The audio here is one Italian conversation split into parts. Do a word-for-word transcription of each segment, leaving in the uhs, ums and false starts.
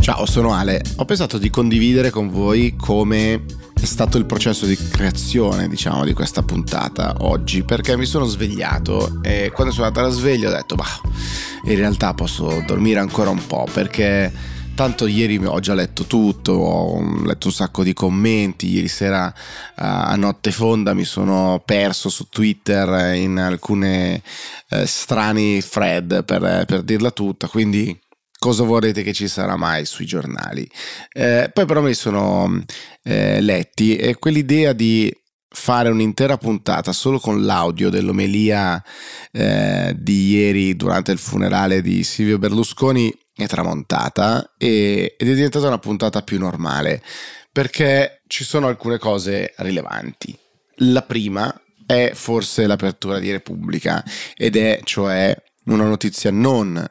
Ciao, sono Ale. Ho pensato di condividere con voi come è stato il processo di creazione, diciamo, di questa puntata oggi, perché mi sono svegliato e quando sono andato alla sveglia ho detto, bah, in realtà posso dormire ancora un po', perché tanto ieri ho già letto tutto, ho letto un sacco di commenti, ieri sera a notte fonda mi sono perso su Twitter in alcune eh, strani thread per, per dirla tutta, quindi... Cosa vorrete che ci sarà mai sui giornali? Eh, poi però me li sono eh, letti e quell'idea di fare un'intera puntata solo con l'audio dell'omelia eh, di ieri durante il funerale di Silvio Berlusconi è tramontata e, ed è diventata una puntata più normale perché ci sono alcune cose rilevanti. La prima è forse l'apertura di Repubblica ed è cioè una notizia non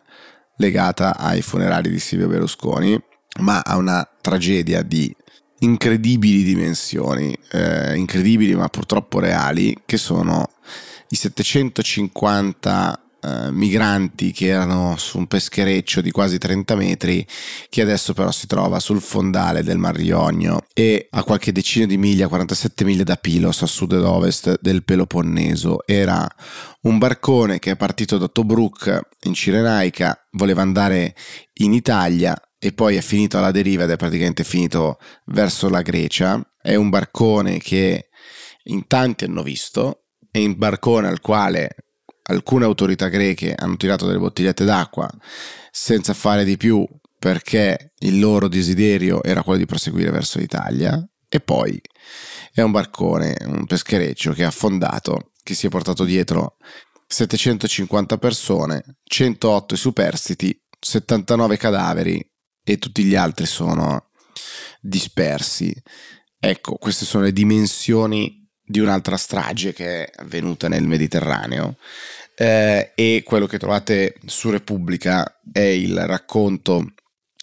legata ai funerali di Silvio Berlusconi, ma a una tragedia di incredibili dimensioni, eh, incredibili ma purtroppo reali, che sono i settecentocinquanta eh, migranti che erano su un peschereccio di quasi trenta metri, che adesso però si trova sul fondale del Mar Ionio e a qualche decina di miglia, quarantasette miglia da Pilos, a sud ed ovest del Peloponneso. Era un barcone che è partito da Tobruk in Cirenaica, voleva andare in Italia e poi è finito alla deriva ed è praticamente finito verso la Grecia. È un barcone che in tanti hanno visto, è un barcone al quale alcune autorità greche hanno tirato delle bottigliette d'acqua senza fare di più perché il loro desiderio era quello di proseguire verso l'Italia, e poi è un barcone, un peschereccio che è affondato, che si è portato dietro settecentocinquanta persone, centootto superstiti, settantanove cadaveri e tutti gli altri sono dispersi. Ecco, queste sono le dimensioni di un'altra strage che è avvenuta nel Mediterraneo eh, e quello che trovate su Repubblica è il racconto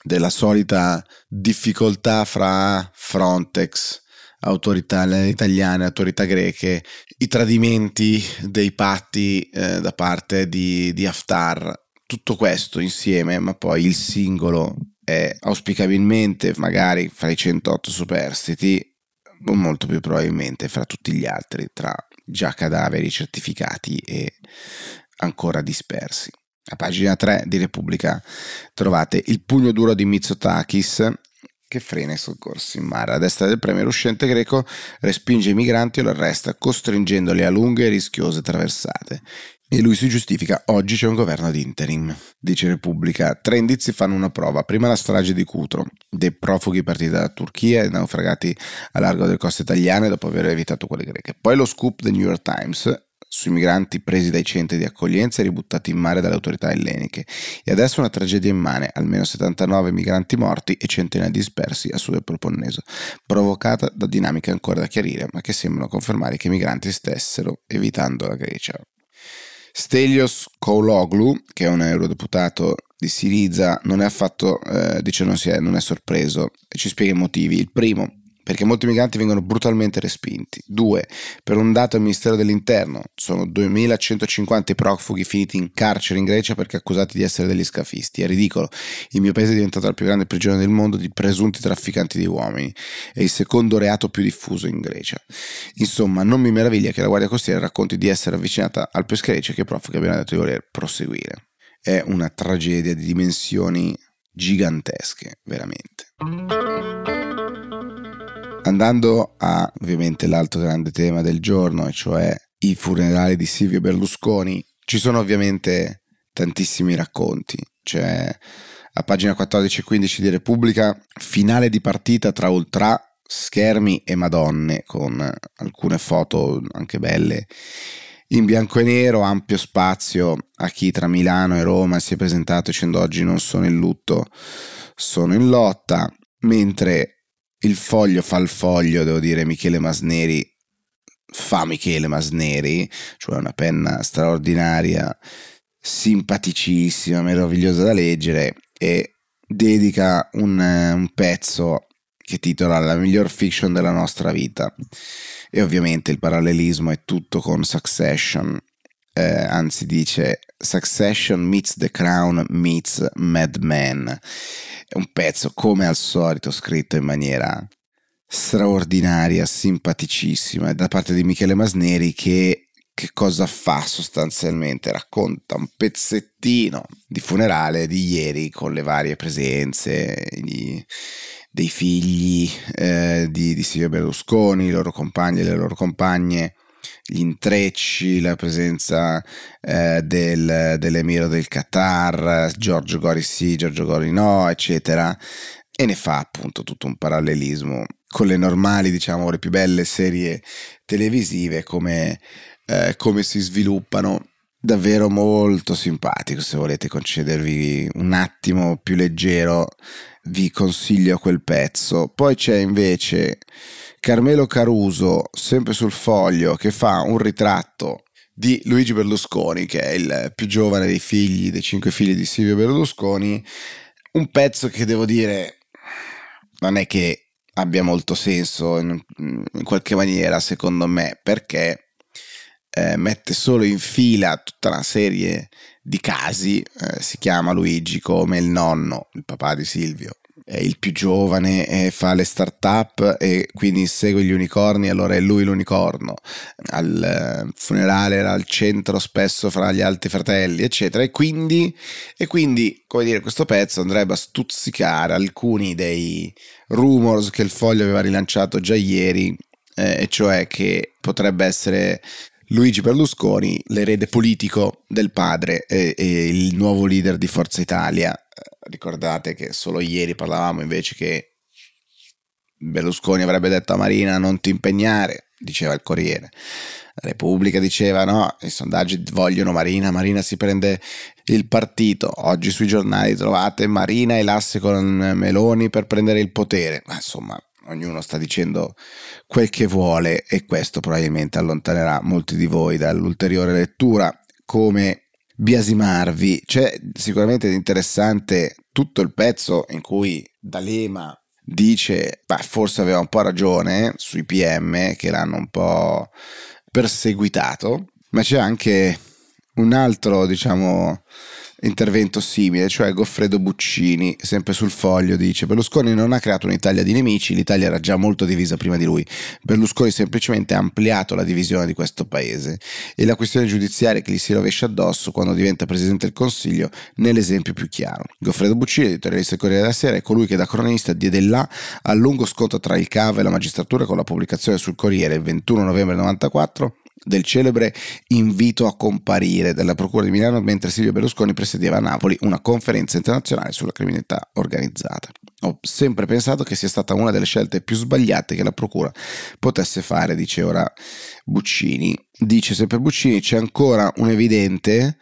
della solita difficoltà fra Frontex, autorità italiane, autorità greche, i tradimenti dei patti eh, da parte di, di Haftar, tutto questo insieme, ma poi il singolo è auspicabilmente magari fra i centootto superstiti, o molto più probabilmente fra tutti gli altri, tra già cadaveri certificati e ancora dispersi. A pagina tre di Repubblica trovate il pugno duro di Mitsotakis, che frena i soccorsi in mare. A destra del premier uscente greco respinge i migranti o lo arresta, costringendoli a lunghe e rischiose traversate. E lui si giustifica: oggi c'è un governo ad interim, dice Repubblica. Tre indizi fanno una prova. Prima la strage di Cutro, dei profughi partiti dalla Turchia e naufragati a largo delle coste italiane dopo aver evitato quelle greche. Poi lo scoop del New York Times sui migranti presi dai centri di accoglienza e ributtati in mare dalle autorità elleniche. E adesso una tragedia immane, almeno settantanove migranti morti e centinaia dispersi a sud del Peloponneso, provocata da dinamiche ancora da chiarire, ma che sembrano confermare che i migranti stessero evitando la Grecia. Stelios Kouloglu, che è un eurodeputato di Siriza, non è affatto, eh, dice non, si è, non è sorpreso, e ci spiega i motivi. Il primo, perché molti migranti vengono brutalmente respinti. Due, per un dato al Ministero dell'Interno, sono duemilacentocinquanta i profughi finiti in carcere in Grecia perché accusati di essere degli scafisti. È ridicolo, il mio paese è diventato la più grande prigione del mondo di presunti trafficanti di uomini, è il secondo reato più diffuso in Grecia. Insomma, non mi meraviglia che la Guardia Costiera racconti di essere avvicinata al peschereccio e che i profughi abbiano detto di voler proseguire. È una tragedia di dimensioni gigantesche, veramente. Andando a ovviamente l'altro grande tema del giorno, e cioè i funerali di Silvio Berlusconi, ci sono ovviamente tantissimi racconti. Cioè, a pagina quattordici e quindici di Repubblica, finale di partita tra ultra, schermi e madonne, con alcune foto anche belle in bianco e nero, ampio spazio a chi tra Milano e Roma si è presentato dicendo oggi non sono in lutto, sono in lotta, mentre il foglio fa il foglio, devo dire, Michele Masneri fa Michele Masneri, cioè una penna straordinaria, simpaticissima, meravigliosa da leggere, e dedica un, un pezzo che titola La miglior fiction della nostra vita. E ovviamente il parallelismo è tutto con Succession, eh, anzi dice Succession meets The Crown meets Mad Men. È un pezzo come al solito scritto in maniera straordinaria, simpaticissima, da parte di Michele Masneri, che che cosa fa sostanzialmente? Racconta un pezzettino di funerale di ieri con le varie presenze di, dei figli eh, di, di Silvio Berlusconi, i loro compagni e le loro compagne, gli intrecci, la presenza eh, del, dell'emiro del Qatar, Giorgio Gori sì, Giorgio Gori no, eccetera, e ne fa appunto tutto un parallelismo con le normali, diciamo, le più belle serie televisive, come, eh, come si sviluppano. Davvero molto simpatico. Se volete concedervi un attimo più leggero, vi consiglio quel pezzo. Poi c'è invece Carmelo Caruso, sempre sul Foglio, che fa un ritratto di Luigi Berlusconi, che è il più giovane dei figli, dei cinque figli di Silvio Berlusconi. Un pezzo che, devo dire, non è che abbia molto senso in, in qualche maniera, secondo me, perché eh, mette solo in fila tutta una serie di casi. Eh, si chiama Luigi come il nonno, il papà di Silvio, è il più giovane e fa le start-up e quindi insegue gli unicorni, allora è lui l'unicorno. Al funerale era al centro spesso fra gli altri fratelli, eccetera, e quindi, e quindi come dire, questo pezzo andrebbe a stuzzicare alcuni dei rumors che il Foglio aveva rilanciato già ieri, eh, e cioè che potrebbe essere Luigi Berlusconi l'erede politico del padre e, e il nuovo leader di Forza Italia. Ricordate che solo ieri parlavamo invece che Berlusconi avrebbe detto a Marina non ti impegnare, diceva il Corriere, la Repubblica diceva no, i sondaggi vogliono Marina, Marina si prende il partito. Oggi sui giornali trovate Marina e l'asse con Meloni per prendere il potere. Ma insomma, ognuno sta dicendo quel che vuole, e questo probabilmente allontanerà molti di voi dall'ulteriore lettura. Come biasimarvi? C'è sicuramente interessante tutto il pezzo in cui D'Alema dice beh, forse aveva un po' ragione sui P M che l'hanno un po' perseguitato, ma c'è anche un altro, diciamo, intervento simile, cioè Goffredo Buccini, sempre sul Foglio, dice Berlusconi non ha creato un'Italia di nemici, l'Italia era già molto divisa prima di lui, Berlusconi semplicemente ha ampliato la divisione di questo paese, e la questione giudiziaria che gli si rovescia addosso quando diventa Presidente del Consiglio nell'esempio più chiaro. Goffredo Buccini, editorialista del Corriere della Sera, è colui che da cronista diede là al lungo scontro tra il C A V e la magistratura con la pubblicazione sul Corriere il ventuno novembre novantaquattro del celebre invito a comparire della Procura di Milano, mentre Silvio Berlusconi presiedeva a Napoli una conferenza internazionale sulla criminalità organizzata. Ho sempre pensato che sia stata una delle scelte più sbagliate che la Procura potesse fare, dice ora Buccini. Dice sempre Buccini, c'è ancora un evidente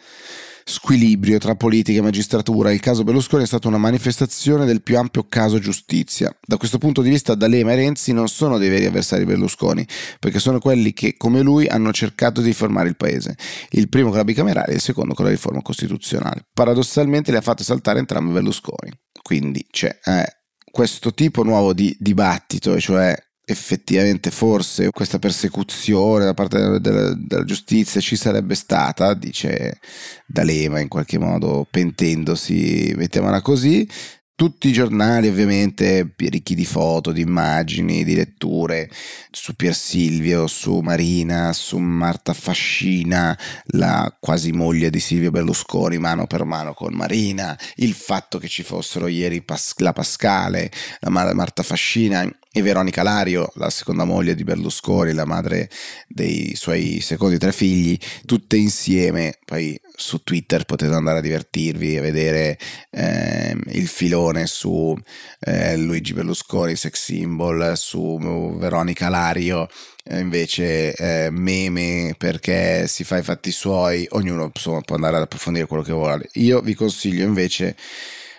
squilibrio tra politica e magistratura. Il caso Berlusconi è stata una manifestazione del più ampio caso giustizia. Da questo punto di vista D'Alema e Renzi non sono dei veri avversari Berlusconi, perché sono quelli che come lui hanno cercato di formare il paese, il primo con la bicamerale e il secondo con la riforma costituzionale. Paradossalmente le ha fatte saltare entrambi Berlusconi. Quindi c'è eh, questo tipo nuovo di dibattito, e cioè effettivamente forse questa persecuzione da parte della, della, della giustizia ci sarebbe stata, dice D'Alema in qualche modo pentendosi, mettiamola così. Tutti i giornali ovviamente ricchi di foto, di immagini, di letture su Pier Silvio, su Marina, su Marta Fascina, la quasi moglie di Silvio Berlusconi mano per mano con Marina, il fatto che ci fossero ieri Pas- la Pascale, la Mar- Marta Fascina e Veronica Lario, la seconda moglie di Berlusconi, la madre dei suoi secondi tre figli, tutte insieme. Poi su Twitter potete andare a divertirvi e vedere eh, il filone su eh, Luigi Berlusconi sex symbol, su Veronica Lario invece eh, meme perché si fa i fatti suoi. Ognuno insomma può andare ad approfondire quello che vuole. Io vi consiglio invece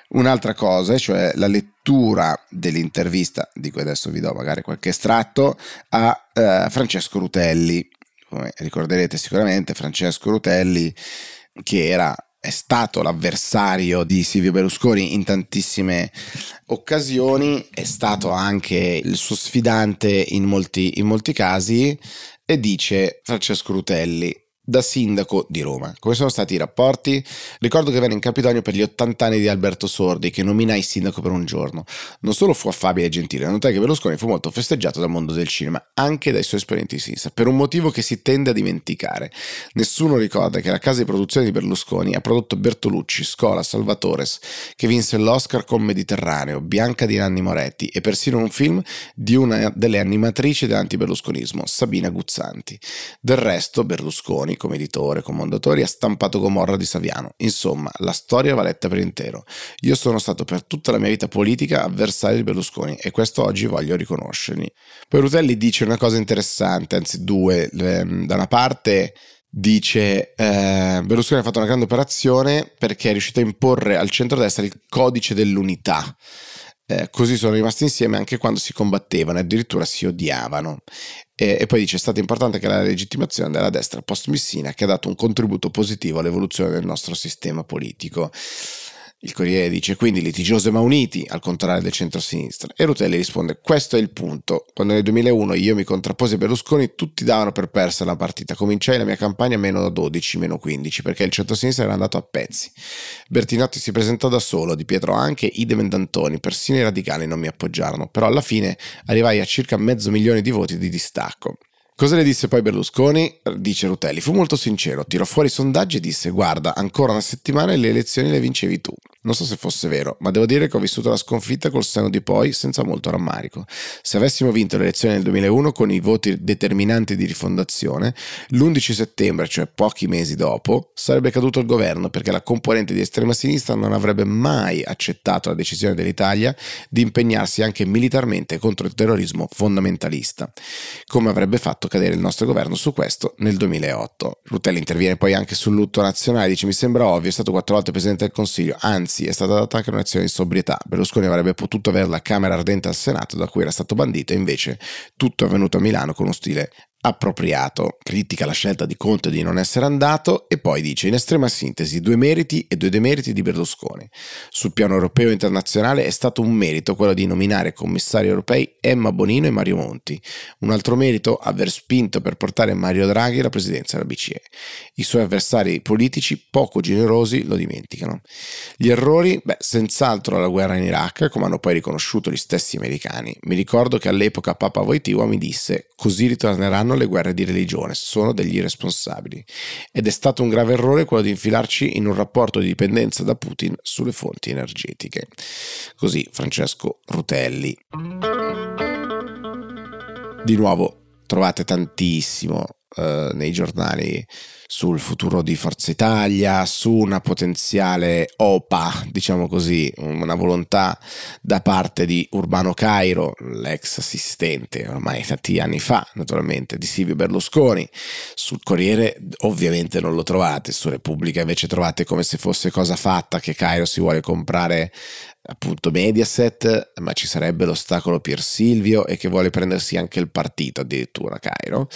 un'altra cosa, cioè la lettura dell'intervista, di cui adesso vi do magari qualche estratto, a eh, Francesco Rutelli. Come ricorderete sicuramente, Francesco Rutelli, che era, è stato l'avversario di Silvio Berlusconi in tantissime occasioni, è stato anche il suo sfidante in molti, in molti casi, e dice Francesco Rutelli: da sindaco di Roma. Come sono stati i rapporti? Ricordo che venne in Campidoglio per gli ottanta anni di Alberto Sordi, che nominai sindaco per un giorno. Non solo fu affabile e gentile, notare che Berlusconi fu molto festeggiato dal mondo del cinema, anche dai suoi esponenti di sinistra, per un motivo che si tende a dimenticare. Nessuno ricorda che la casa di produzione di Berlusconi ha prodotto Bertolucci, Scola, Salvatores, che vinse l'Oscar con Mediterraneo, Bianca di Nanni Moretti e persino un film di una delle animatrici dell'antiberlusconismo, Sabina Guzzanti. Del resto Berlusconi, come editore, con Mondadori, ha stampato Gomorra di Saviano. Insomma, la storia va letta per intero. Io sono stato per tutta la mia vita politica avversario di Berlusconi e questo oggi voglio riconoscergli. Poi Rutelli dice una cosa interessante, anzi due. Da una parte dice eh, Berlusconi ha fatto una grande operazione perché è riuscito a imporre al centrodestra il codice dell'unità. Eh, così sono rimasti insieme anche quando si combattevano e addirittura si odiavano. E, e poi dice: è stata importante anche la legittimazione della destra post-Missina, che ha dato un contributo positivo all'evoluzione del nostro sistema politico. Il Corriere dice: quindi litigioso ma uniti, al contrario del centro-sinistra. E Rutelli risponde: questo è il punto. Quando nel duemilauno io mi contrappose a Berlusconi, tutti davano per persa la partita. Cominciai la mia campagna meno dodici, meno quindici, perché il centro-sinistra era andato a pezzi. Bertinotti si presentò da solo, Di Pietro anche, idem D'Antoni, persino i radicali non mi appoggiarono. Però alla fine arrivai a circa mezzo milione di voti di distacco. Cosa le disse poi Berlusconi? Dice Rutelli: fu molto sincero, tirò fuori i sondaggi e disse: guarda, ancora una settimana e le elezioni le vincevi tu. Non so se fosse vero, ma devo dire che ho vissuto la sconfitta col senno di poi senza molto rammarico. Se avessimo vinto le elezioni nel duemilauno con i voti determinanti di Rifondazione, l'undici settembre, cioè pochi mesi dopo, sarebbe caduto il governo, perché la componente di estrema sinistra non avrebbe mai accettato la decisione dell'Italia di impegnarsi anche militarmente contro il terrorismo fondamentalista, come avrebbe fatto cadere il nostro governo su questo nel duemilaotto. Rutelli interviene poi anche sul lutto nazionale, dice: mi sembra ovvio, è stato quattro volte Presidente del Consiglio, anzi è stata data anche un'azione di sobrietà. Berlusconi avrebbe potuto avere la camera ardente al Senato, da cui era stato bandito, e invece tutto è avvenuto a Milano con uno stile appropriato. Critica la scelta di Conte di non essere andato e poi dice: in estrema sintesi, due meriti e due demeriti di Berlusconi. Sul piano europeo e internazionale è stato un merito quello di nominare commissari europei Emma Bonino e Mario Monti. Un altro merito, aver spinto per portare Mario Draghi alla presidenza della B C E. I suoi avversari politici, poco generosi, lo dimenticano. Gli errori? Beh, senz'altro la guerra in Iraq, come hanno poi riconosciuto gli stessi americani. Mi ricordo che all'epoca Papa Wojtyła mi disse: così ritorneranno le guerre di religione, sono degli irresponsabili. Ed è stato un grave errore quello di infilarci in un rapporto di dipendenza da Putin sulle fonti energetiche. Così Francesco Rutelli. Di nuovo trovate tantissimo eh, nei giornali sul futuro di Forza Italia, su una potenziale O P A, diciamo così, una volontà da parte di Urbano Cairo, l'ex assistente ormai tanti anni fa, naturalmente, di Silvio Berlusconi. Sul Corriere ovviamente non lo trovate, su Repubblica invece trovate come se fosse cosa fatta che Cairo si vuole comprare appunto Mediaset, ma ci sarebbe l'ostacolo Pier Silvio e che vuole prendersi anche il partito, addirittura Cairo.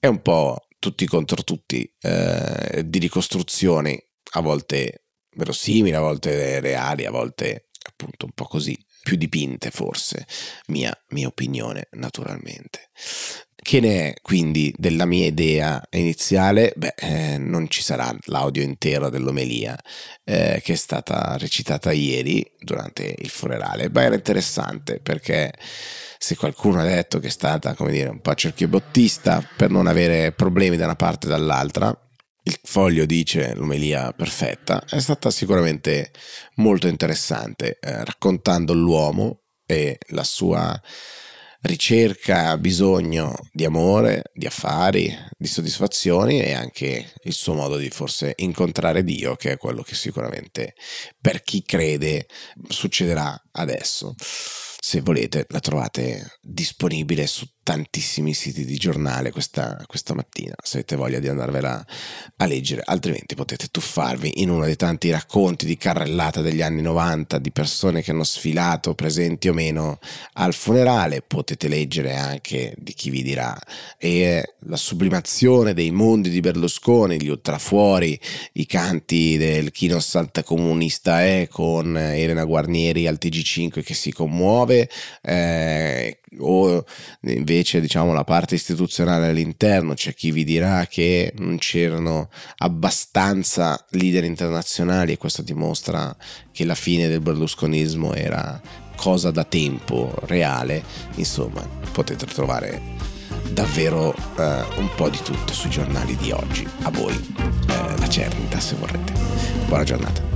È un po' tutti contro tutti, eh, di ricostruzioni a volte verosimili, a volte reali, a volte appunto un po' così, più dipinte forse, mia, mia opinione naturalmente. Che ne è quindi della mia idea iniziale? Beh, eh, non ci sarà l'audio intero dell'omelia eh, che è stata recitata ieri durante il funerale. Beh, era interessante perché se qualcuno ha detto che è stata, come dire, un po' cerchiobottista per non avere problemi da una parte e dall'altra, il Foglio dice l'omelia perfetta, è stata sicuramente molto interessante, eh, raccontando l'uomo e la sua ricerca, bisogno di amore, di affari, di soddisfazioni e anche il suo modo di forse incontrare Dio, che è quello che sicuramente per chi crede succederà adesso. Se volete la trovate disponibile su tantissimi siti di giornale questa, questa mattina, se avete voglia di andarvela a leggere, altrimenti potete tuffarvi in uno dei tanti racconti di carrellata degli anni novanta, di persone che hanno sfilato, presenti o meno, al funerale. Potete leggere anche di chi vi dirà, e la sublimazione dei mondi di Berlusconi, gli ultrafuori, i canti del chi non salta comunista è, con Elena Guarnieri al T G cinque che si commuove, eh, o invece, diciamo, la parte istituzionale all'interno, c'è chi vi dirà che non c'erano abbastanza leader internazionali, e questo dimostra che la fine del berlusconismo era cosa da tempo reale. Insomma, potete trovare davvero eh, un po' di tutto sui giornali di oggi. A voi eh, la cernita, se vorrete. Buona giornata.